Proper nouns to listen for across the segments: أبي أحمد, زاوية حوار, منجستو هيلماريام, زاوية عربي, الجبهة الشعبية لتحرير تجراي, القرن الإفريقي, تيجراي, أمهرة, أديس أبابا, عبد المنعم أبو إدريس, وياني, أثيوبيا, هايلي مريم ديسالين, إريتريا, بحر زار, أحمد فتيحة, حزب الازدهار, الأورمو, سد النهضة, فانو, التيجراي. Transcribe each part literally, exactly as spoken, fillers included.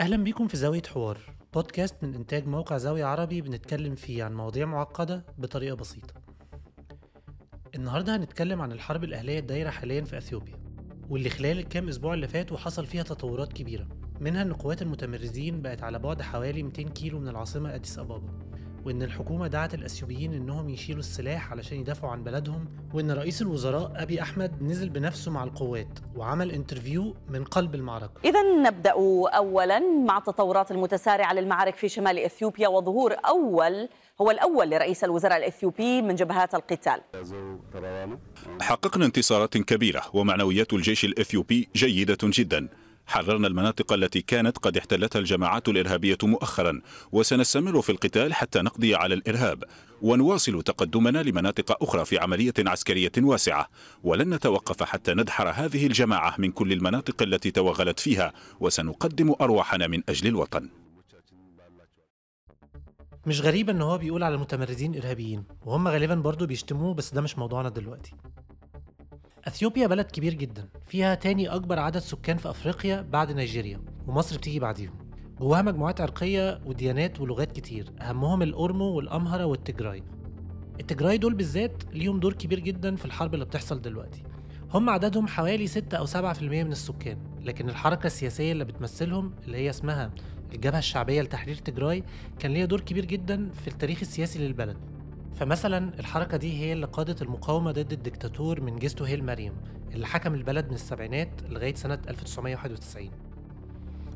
أهلا بكم في زاوية حوار، بودكاست من إنتاج موقع زاوية عربي، بنتكلم فيه عن مواضيع معقدة بطريقة بسيطة. النهاردة هنتكلم عن الحرب الأهلية الدايرة حاليا في أثيوبيا، واللي خلال الكام أسبوع اللي فاتوا حصل فيها تطورات كبيرة، منها أن قوات المتمرزين بقت على بعد حوالي مئتين كيلو من العاصمة أديس أبابا، وأن الحكومة دعت الأثيوبيين أنهم يشيلوا السلاح علشان يدافعوا عن بلدهم، وأن رئيس الوزراء أبي أحمد نزل بنفسه مع القوات وعمل انترفيو من قلب المعركة. إذن نبدأ أولاً مع التطورات المتسارعة للمعارك في شمال إثيوبيا، وظهور أول هو الأول لرئيس الوزراء الإثيوبي من جبهات القتال. حققنا انتصارات كبيرة ومعنويات الجيش الإثيوبي جيدة جداً. حررنا المناطق التي كانت قد احتلتها الجماعات الإرهابية مؤخرا، وسنستمر في القتال حتى نقضي على الإرهاب ونواصل تقدمنا لمناطق أخرى في عملية عسكرية واسعة، ولن نتوقف حتى ندحر هذه الجماعة من كل المناطق التي توغلت فيها، وسنقدم أرواحنا من أجل الوطن. مش غريب أنه هو بيقول على المتمردين إرهابيين، وهم غالبا برضو بيشتموه، بس ده مش موضوعنا دلوقتي. أثيوبيا بلد كبير جدا، فيها تاني أكبر عدد سكان في أفريقيا بعد نيجيريا، ومصر بتيجي بعديهم. جواها مجموعات عرقية وديانات ولغات كتير، أهمهم الأورمو والأمهرة والتجراي. التجراي دول بالذات ليهم دور كبير جدا في الحرب اللي بتحصل دلوقتي. هم عددهم حوالي ستة أو سبعة بالمئة من السكان، لكن الحركة السياسية اللي بتمثلهم اللي هي اسمها الجبهة الشعبية لتحرير تجراي كان ليها دور كبير جدا في التاريخ السياسي للبلد. فمثلا الحركة دي هي اللي قادت المقاومة ضد الدكتاتور منجستو هيلماريام اللي حكم البلد من السبعينات لغاية سنة ألف وتسعمية وواحد وتسعين.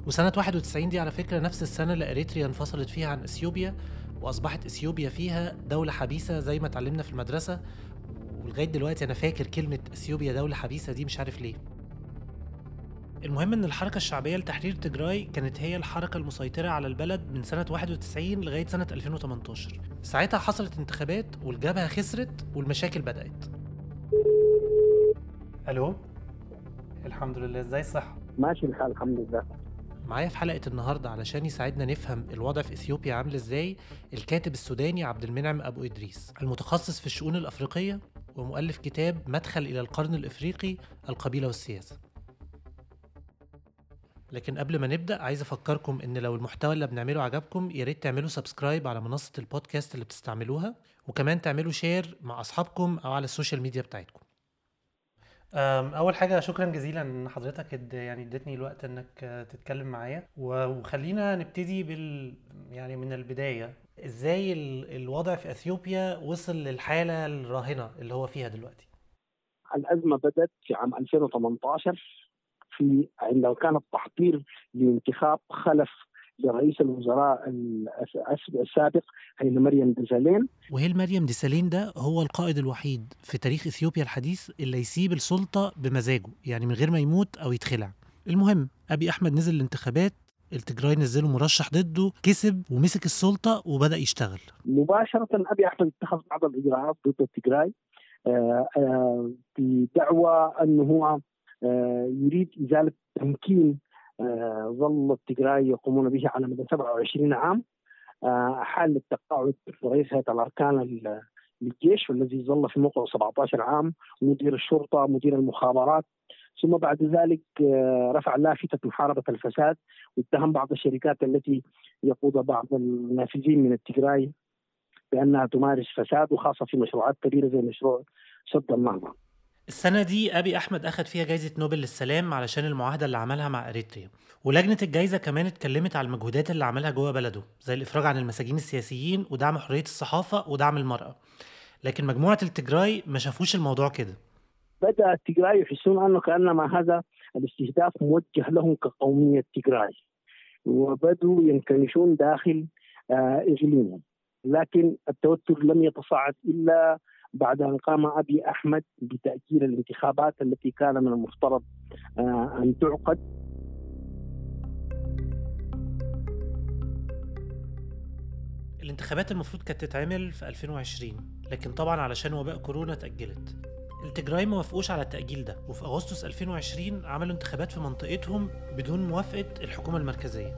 وسنة واحد وتسعين دي على فكرة نفس السنة اللي إريتريا انفصلت فيها عن أثيوبيا، وأصبحت أثيوبيا فيها دولة حبيسة زي ما تعلمنا في المدرسة. ولغاية دلوقتي أنا فاكر كلمة أثيوبيا دولة حبيسة دي، مش عارف ليه. المهم أن الحركة الشعبية لتحرير تجراي كانت هي الحركة المسيطرة على البلد من سنة واحد وتسعين لغاية سنة ألفين وتمنتاشر. ساعتها حصلت انتخابات والجبهة خسرت والمشاكل بدأت. ألو، الحمد لله، إزاي الصحة؟ ماشي الحال الحمد لله. معايا في حلقة النهاردة علشان يساعدنا نفهم الوضع في إثيوبيا عامل إزاي الكاتب السوداني عبد المنعم أبو إدريس، المتخصص في الشؤون الأفريقية ومؤلف كتاب مدخل إلى القرن الإفريقي، القبيلة والسياسة. لكن قبل ما نبدأ عايز أفكركم إن لو المحتوى اللي بنعمله عجبكم ياريت تعملوا سبسكرايب على منصة البودكاست اللي بتستعملوها، وكمان تعملوا شير مع أصحابكم أو على السوشيال ميديا بتاعتكم. أول حاجة شكرا جزيلا إن حضرتك يعني ادتني الوقت إنك تتكلم معايا، وخلينا نبتدي بال يعني من البداية. إزاي الوضع في أثيوبيا وصل للحالة الراهنة اللي هو فيها دلوقتي؟ الأزمة بدأت في عام ألفين وتمنتاشر، في عندما كان التحضير لانتخاب خلف لرئيس الوزراء السابق هايلي مريم ديسالين. وهيل مريم ديسالين ده هو القائد الوحيد في تاريخ إثيوبيا الحديث اللي يسيب السلطة بمزاجه، يعني من غير ما يموت أو يتخلع. المهم أبي أحمد نزل الانتخابات، التجراي نزلوا مرشح ضده، كسب ومسك السلطة وبدأ يشتغل مباشرة. أبي أحمد اتخذ بعض الإجراءات ضد التجراي بدعوى أنه هو يريد إزالة تمكين ظل التجراي يقومون به على مدى سبعة وعشرين عام، حال التقاعد رئيس هيئة الأركان للجيش والذي ظل في موقعه سبعتاشر عام، مدير الشرطة، مدير المخابرات. ثم بعد ذلك رفع لافتة محاربة الفساد، واتهم بعض الشركات التي يقودها بعض النافذين من التجراي بأنها تمارس فساد، وخاصة في مشروعات كبيرة زي مشروع سد النهضة. السنة دي أبي أحمد أخذ فيها جائزة نوبل للسلام علشان المعاهدة اللي عملها مع إريتريا، ولجنة الجائزة كمان اتكلمت على المجهودات اللي عملها جوه بلده، زي الإفراج عن المساجين السياسيين ودعم حرية الصحافة ودعم المرأة. لكن مجموعة التجراي ما شافوش الموضوع كده. بدأ التجراي يحسون أنه كأنما هذا الاستهداف موجه لهم كقومية التجراي، وبدوا ينكمشون داخل إغليمهم. لكن التوتر لم يتصاعد إلا بعد أن قام أبي أحمد بتأجيل الانتخابات التي كان من المفترض أن تعقد. الانتخابات المفروض كانت تتعمل في ألفين وعشرين، لكن طبعا علشان وباء كورونا تأجلت. التجراي ما وافقوش على التأجيل ده، وفي أغسطس ألفين وعشرين عملوا انتخابات في منطقتهم بدون موافقة الحكومة المركزية.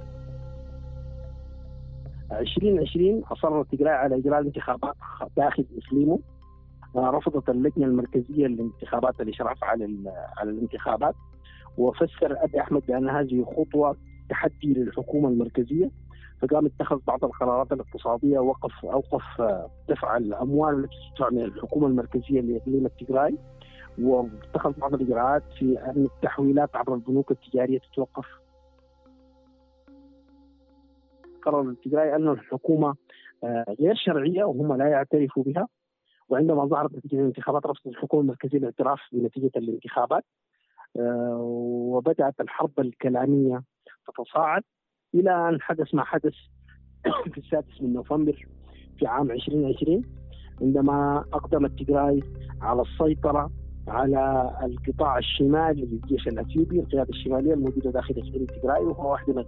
ألفين وعشرين أصر التجراي على إجراء الانتخابات داخل إقليمه. رفضت اللجنة المركزية للانتخابات الإشراف على على الانتخابات، وفسر أبي أحمد بأن هذه خطوة تحدي للحكومة المركزية، فقام اتخذ بعض القرارات الاقتصادية، وقف أوقف دفع الأموال التي تدفع من الحكومة المركزية لإقليم التجراي، واتخذ بعض الإجراءات في أن التحويلات عبر البنوك التجارية تتوقف. قرر التجراي أن الحكومة غير شرعية وهم لا يعترفوا بها، وعندما ظهرت نتيجة الانتخابات رفضت الحكومة المركزية الاعتراف بنتيجة الانتخابات، وبدأت الحرب الكلامية تتصاعد إلى أن حدث ما حدث في السادس من نوفمبر في عام عشرين عشرين، عندما أقدم التيجراي على السيطرة على القطاع الشمالي للجيش الأثيوبي، القيادة الشمالية الموجودة داخل إقليم التيجراي، وهو واحدة من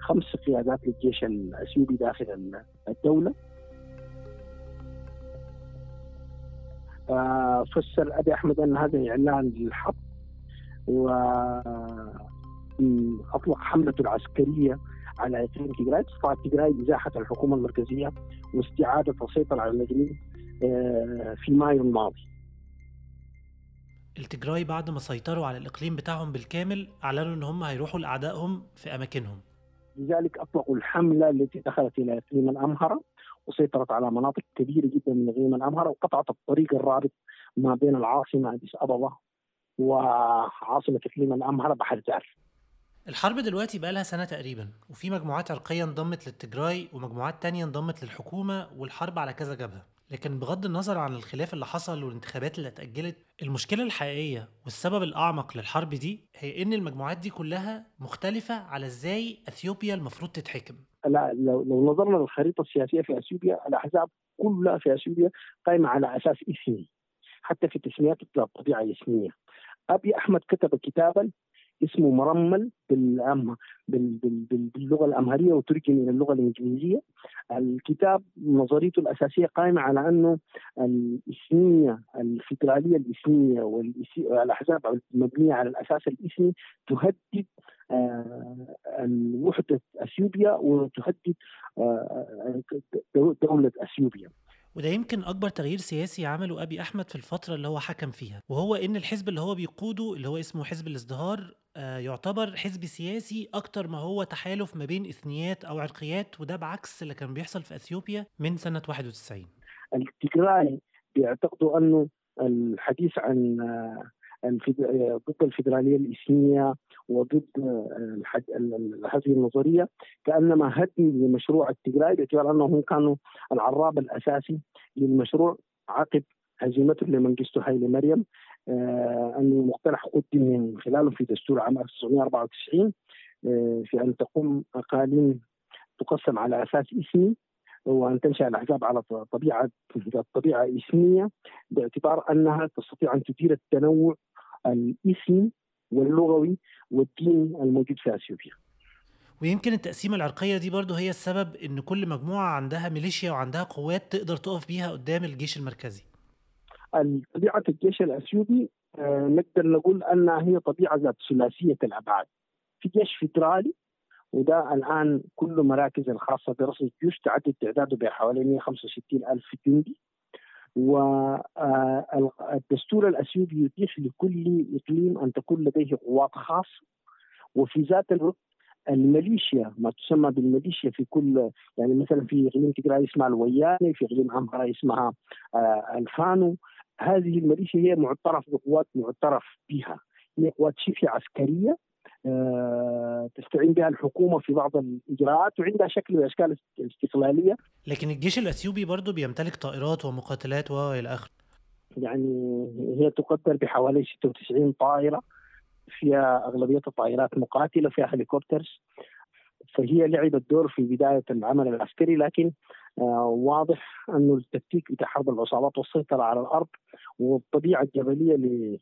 خمس قيادات للجيش الأثيوبي داخل الدولة. فسر أبي أحمد أن هذا إعلان للحرب، وأطلق حملته العسكرية على إقليم تيجراي. استطاع تيجراي إزاحة الحكومة المركزية واستعادة السيطرة على المدينة في مايو الماضي. التجراي بعد ما سيطروا على الإقليم بتاعهم بالكامل أعلنوا إن هم هيروحوا لأعدائهم في أماكنهم، لذلك أطلقوا الحملة التي دخلت إلى إقليم الأمهرة وسيطرت على مناطق كبيرة جدا من إقليم الأمهرة، وقطعت الطريق الرابط ما بين العاصمة أديس أبابا وعاصمة إقليم الأمهرة بحر زار. الحرب دلوقتي بقى لها سنة تقريبا، وفي مجموعات عرقية انضمت للتجراي ومجموعات تانية انضمت للحكومة، والحرب على كذا جبهة. لكن بغض النظر عن الخلاف اللي حصل والانتخابات اللي اتأجلت، المشكلة الحقيقية والسبب الأعمق للحرب دي هي إن المجموعات دي كلها مختلفة على إزاي أثيوبيا المفروض تتحكم. لا، لو, لو نظرنا للخريطة السياسية في أثيوبيا، الأحزاب كلها في أثيوبيا قائمة على أساس إثني، حتى في تسميات الطبيعة إثنية. أبي أحمد كتب كتابا اسمه مرمل بالأم بال بال باللغة الأمهرية وترجم إلى اللغة الإنجليزية. الكتاب نظريته الأساسية قائمة على أنه الإثنية الفيدرالية الإثنية والأحزاب المبنية على الأساس الإثني تهدد وحدة أثيوبيا وتهدد دولة أثيوبيا. وده يمكن أكبر تغيير سياسي عمله أبي أحمد في الفترة اللي هو حكم فيها، وهو إن الحزب اللي هو بيقوده اللي هو اسمه حزب الازدهار يعتبر حزب سياسي أكتر ما هو تحالف ما بين إثنيات أو عرقيات، وده بعكس اللي كان بيحصل في أثيوبيا من سنة واحد وتسعين. التيجراي بيعتقدوا أنه الحديث عن ضد الفيدرالية الإثنية وضد هذه النظرية كأنما هدم لمشروع التيجراي، باعتبار أنهم كانوا العراب الأساسي للمشروع عقب هزيمته لمنجستو هيلماريام، أنه مقترح قدم من خلاله في دستور عام ألف وتسعمائة وأربعة وتسعين في أن تقوم أقاليم تقسم على أساس إثني وأن تنشأ الأحزاب على طبيعة الطبيعة إثنية، باعتبار أنها تستطيع أن تدير التنوع الإثني واللغوي والدين الموجود في أثيوبيا. ويمكن التقسيمة العرقية دي برضو هي السبب إن كل مجموعة عندها ميليشيا وعندها قوات تقدر تقف بيها قدام الجيش المركزي. طبيعة الجيش الأثيوبي نقدر نقول أنها هي طبيعة ذات ثلاثية الأبعاد، في جيش فيدرالي، وده الآن كل مراكز الخاصة برأس الجيوش تعدد تعداده بحوالي مئة وخمسة وستين ألف جندي. والدستور الأثيوبي يتيح لكل إقليم أن تكون لديه قوات خاصة، وفي ذات الوقت الميليشيا ما تسمى بالميليشيا في كل، يعني مثلا في إقليم تيجراي اسمها الوياني، في إقليم أمهرة اسمها الفانو. هذه الميليشيا هي معترف بقوات معترف بها، هي قوات شبه عسكرية تستعين بها الحكومة في بعض الإجراءات، وعندها شكل من أشكال الاستقلالية. لكن الجيش الأثيوبي برضو بيمتلك طائرات ومقاتلات وإلى آخره، يعني هي تقدر بحوالي ستة وتسعين طائرة، فيها أغلبية الطائرات مقاتلة، فيها هليكوبترز. فهي لعبت دور في بداية العمل العسكري، لكن واضح أنه التكتيك بتاع حرب العصابات والسيطرة على الأرض والطبيعة الجبلية ل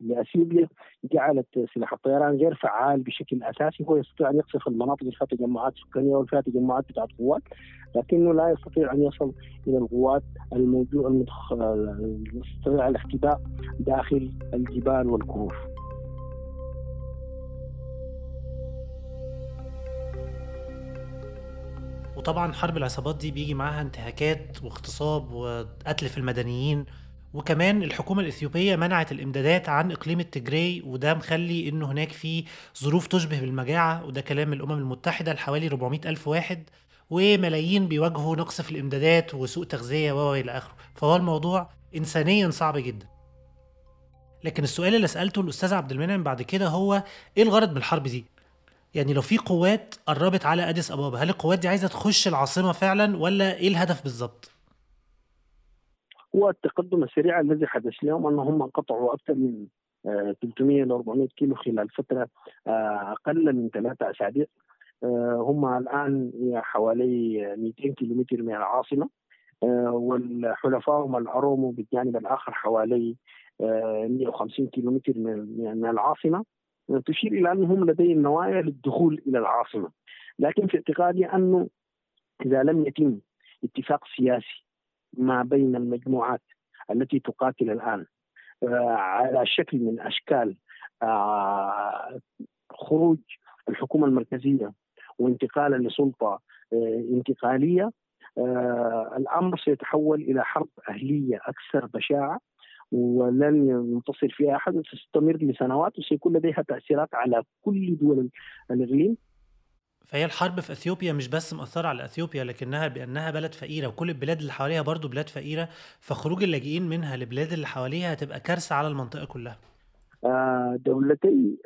لأثيوبيا جعلت سلاح الطيران غير فعال بشكل أساسي. هو يستطيع أن يقصف المناطق اللي فيها تجمعات سكانية وفيها تجمعات بتاعت قوات، لكنه لا يستطيع أن يصل إلى القوات الموجودة المستطيع الاحتداء داخل الجبال والكهوف. وطبعا حرب العصابات دي بيجي معها انتهاكات واغتصاب وقتل في المدنيين، وكمان الحكومة الإثيوبية منعت الإمدادات عن إقليم التجراي، وده مخلي إنه هناك في ظروف تشبه بالمجاعة، وده كلام الأمم المتحدة لحوالي أربعمائة ألف واحد، وملايين بيواجهوا نقص في الإمدادات وسوء تغذية وإلى آخره. فهو الموضوع إنسانيا صعب جدا. لكن السؤال اللي سألته الأستاذ عبد المنعم بعد كده هو إيه الغرض بالحرب دي؟ يعني لو في قوات قربت على أديس أبابا، هل القوات دي عايزة تخش العاصمة فعلا ولا إيه الهدف بالظبط؟ هو التقدم السريع الذي حدث لهم أن هم قطعوا أكثر من ثلاثمائة إلى أربعمائة كيلو خلال فترة أقل من ثلاثة أسابيع. هم الآن حوالي مئتين كيلومتر من العاصمة، والحلفاء الأورمو بالجانب الآخر حوالي مئة وخمسين كيلومتر من العاصمة. تشير إلى أنهم لديهم نوايا للدخول إلى العاصمة، لكن في اعتقادي أنه إذا لم يتم اتفاق سياسي ما بين المجموعات التي تقاتل الآن على شكل من أشكال خروج الحكومة المركزية وانتقالا لسلطة انتقالية، الأمر سيتحول إلى حرب أهلية أكثر بشاعة ولن ينتصر فيها أحد، وستستمر لسنوات وسيكون لديها تأثيرات على كل دول الإقليم. فهي الحرب في أثيوبيا مش بس مأثرة على أثيوبيا، لكنها بأنها بلد فقيرة وكل البلاد اللي حواليها برضو بلاد فقيرة، فخروج اللاجئين منها لبلاد اللي حواليها هتبقى كارثة على المنطقة كلها. دولتي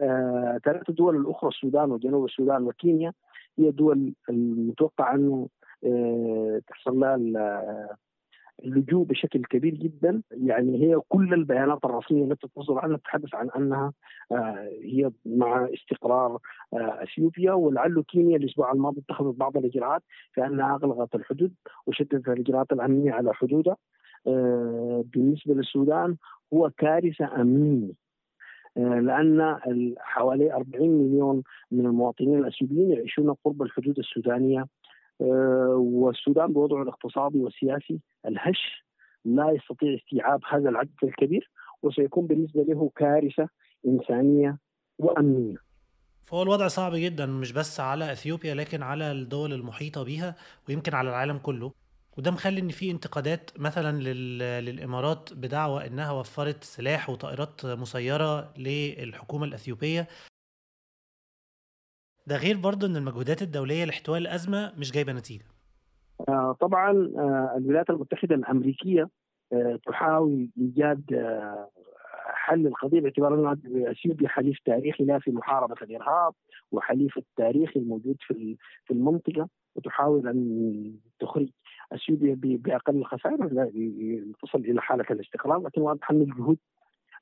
ثلاث دول الأخرى السودان وجنوب السودان وكينيا هي دول المتوقع أنه تحصل لها اللجوء بشكل كبير جدا. يعني هي كل البيانات الرسمية التي تصدر عنها تتحدث عن أنها هي مع استقرار أثيوبيا، ولعل كينيا الأسبوع الماضي اتخذت بعض الإجراءات فأنها أغلقت الحدود وشددت الإجراءات الأمنية على حدودها. بالنسبة للسودان هو كارثة أمنية، لأن حوالي أربعين مليون من المواطنين الأثيوبيين يعيشون قرب الحدود السودانية، والسودان بوضعه الاقتصادي والسياسي الهش لا يستطيع استيعاب هذا العدد الكبير، وسيكون بالنسبة له كارثة إنسانية وأمنية. فهو الوضع صعب جدا مش بس على أثيوبيا لكن على الدول المحيطة بها ويمكن على العالم كله، وده مخلي إن في انتقادات مثلا للإمارات بدعوى إنها وفرت سلاح وطائرات مسيرة للحكومة الأثيوبية. ده غير برضه أن المجهودات الدولية لاحتواء الأزمة مش جايبة نتيجة. آه طبعا آه الولايات المتحدة الأمريكية آه تحاول إيجاد آه حل القضية باعتبار أن أثيوبيا حليف تاريخي لا في محاربة الإرهاب وحليف التاريخ الموجود في في المنطقة، وتحاول أن تخرج أثيوبيا بأقل الخسائر تصل إلى حالة الاستقرار، لكن واضح أن الجهود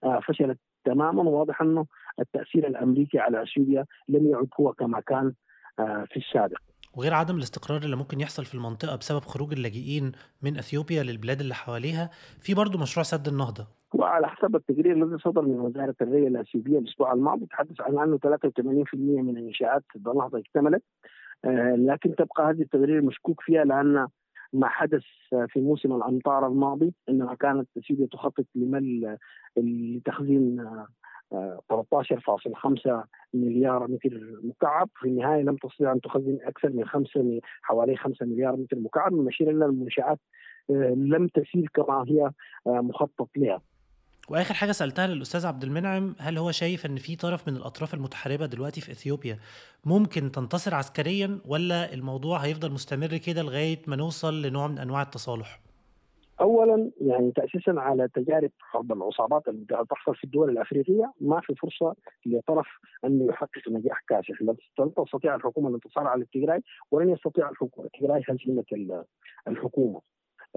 آه فشلت تماما. واضح أنه التأثير الأمريكي على أثيوبيا لم يعد هو كما كان في السابق، وغير عدم الاستقرار اللي ممكن يحصل في المنطقة بسبب خروج اللاجئين من أثيوبيا للبلاد اللي حواليها. في برضو مشروع سد النهضة، وعلى حسب التقرير الذي صدر من وزارة الري الأثيوبية الأسبوع الماضي تحدث عن أنه ثلاثة وثمانين بالمئة من الإنشاءات سد النهضة اكتملت، لكن تبقى هذه التقرير مشكوك فيها، لأن ما حدث في موسم الأمطار الماضي أنها كانت أثيوبيا تخطط لمل لتخزين ثلاثة عشر فاصلة خمسة مليار متر مكعب، في النهاية لم تستطيع أن تخزن أكثر من خمسة حوالي خمسة مليار متر مكعب، مشير إلى المنشآت لم تسير كما هي مخطط لها. وآخر حاجة سألتها للأستاذ عبد المنعم، هل هو شايف أن في طرف من الأطراف المتحاربة دلوقتي في إثيوبيا ممكن تنتصر عسكريا، ولا الموضوع هيفضل مستمر كده لغاية ما نوصل لنوع من أنواع التصالح؟ أولا يعني تأسيسا على تجارب حرب العصابات اللي تحصل في الدول الأفريقية ما في فرصة لطرف أن يحقق نجاح كاسح. لن تستطيع الحكومة الانتصار على التيجراي، ولن يستطيع التيجراي هزيمة الحكومة.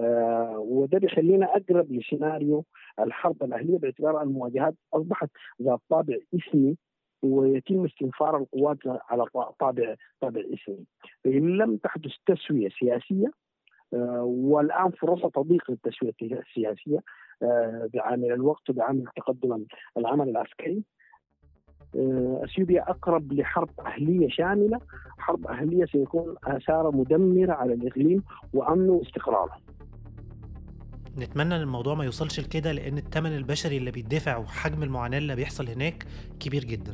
آه وده بيخلينا أقرب لسيناريو الحرب الأهلية باعتبار أن المواجهات أصبحت ذات طابع إثني، ويتم استنفار القوات على طابع طابع إثني. فإن لم تحدث تسوية سياسية، آه والآن فرصة تضيق للتسوية السياسية آه بعامل الوقت وبعامل تقدم العمل العسكري، أثيوبيا أقرب لحرب أهلية شاملة، حرب أهلية سيكون آثارها مدمرة على الإقليم وأمنه واستقراره. نتمنى أن الموضوع ما يوصلش لكده، لأن الثمن البشري اللي بيدفع وحجم المعاناة اللي بيحصل هناك كبير جدا.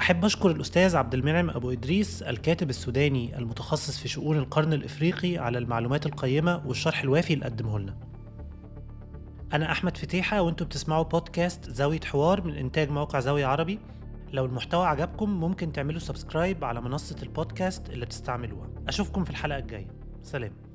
أحب أشكر الأستاذ عبد المنعم أبو إدريس الكاتب السوداني المتخصص في شؤون القرن الإفريقي على المعلومات القيمة والشرح الوافي اللي قدمه لنا. أنا أحمد فتيحة وأنتم بتسمعوا بودكاست زاوية حوار من إنتاج موقع زاوية عربي. لو المحتوى عجبكم ممكن تعملوا سبسكرايب على منصة البودكاست اللي بتستعملوها. أشوفكم في الحلقة الجاية. سلام.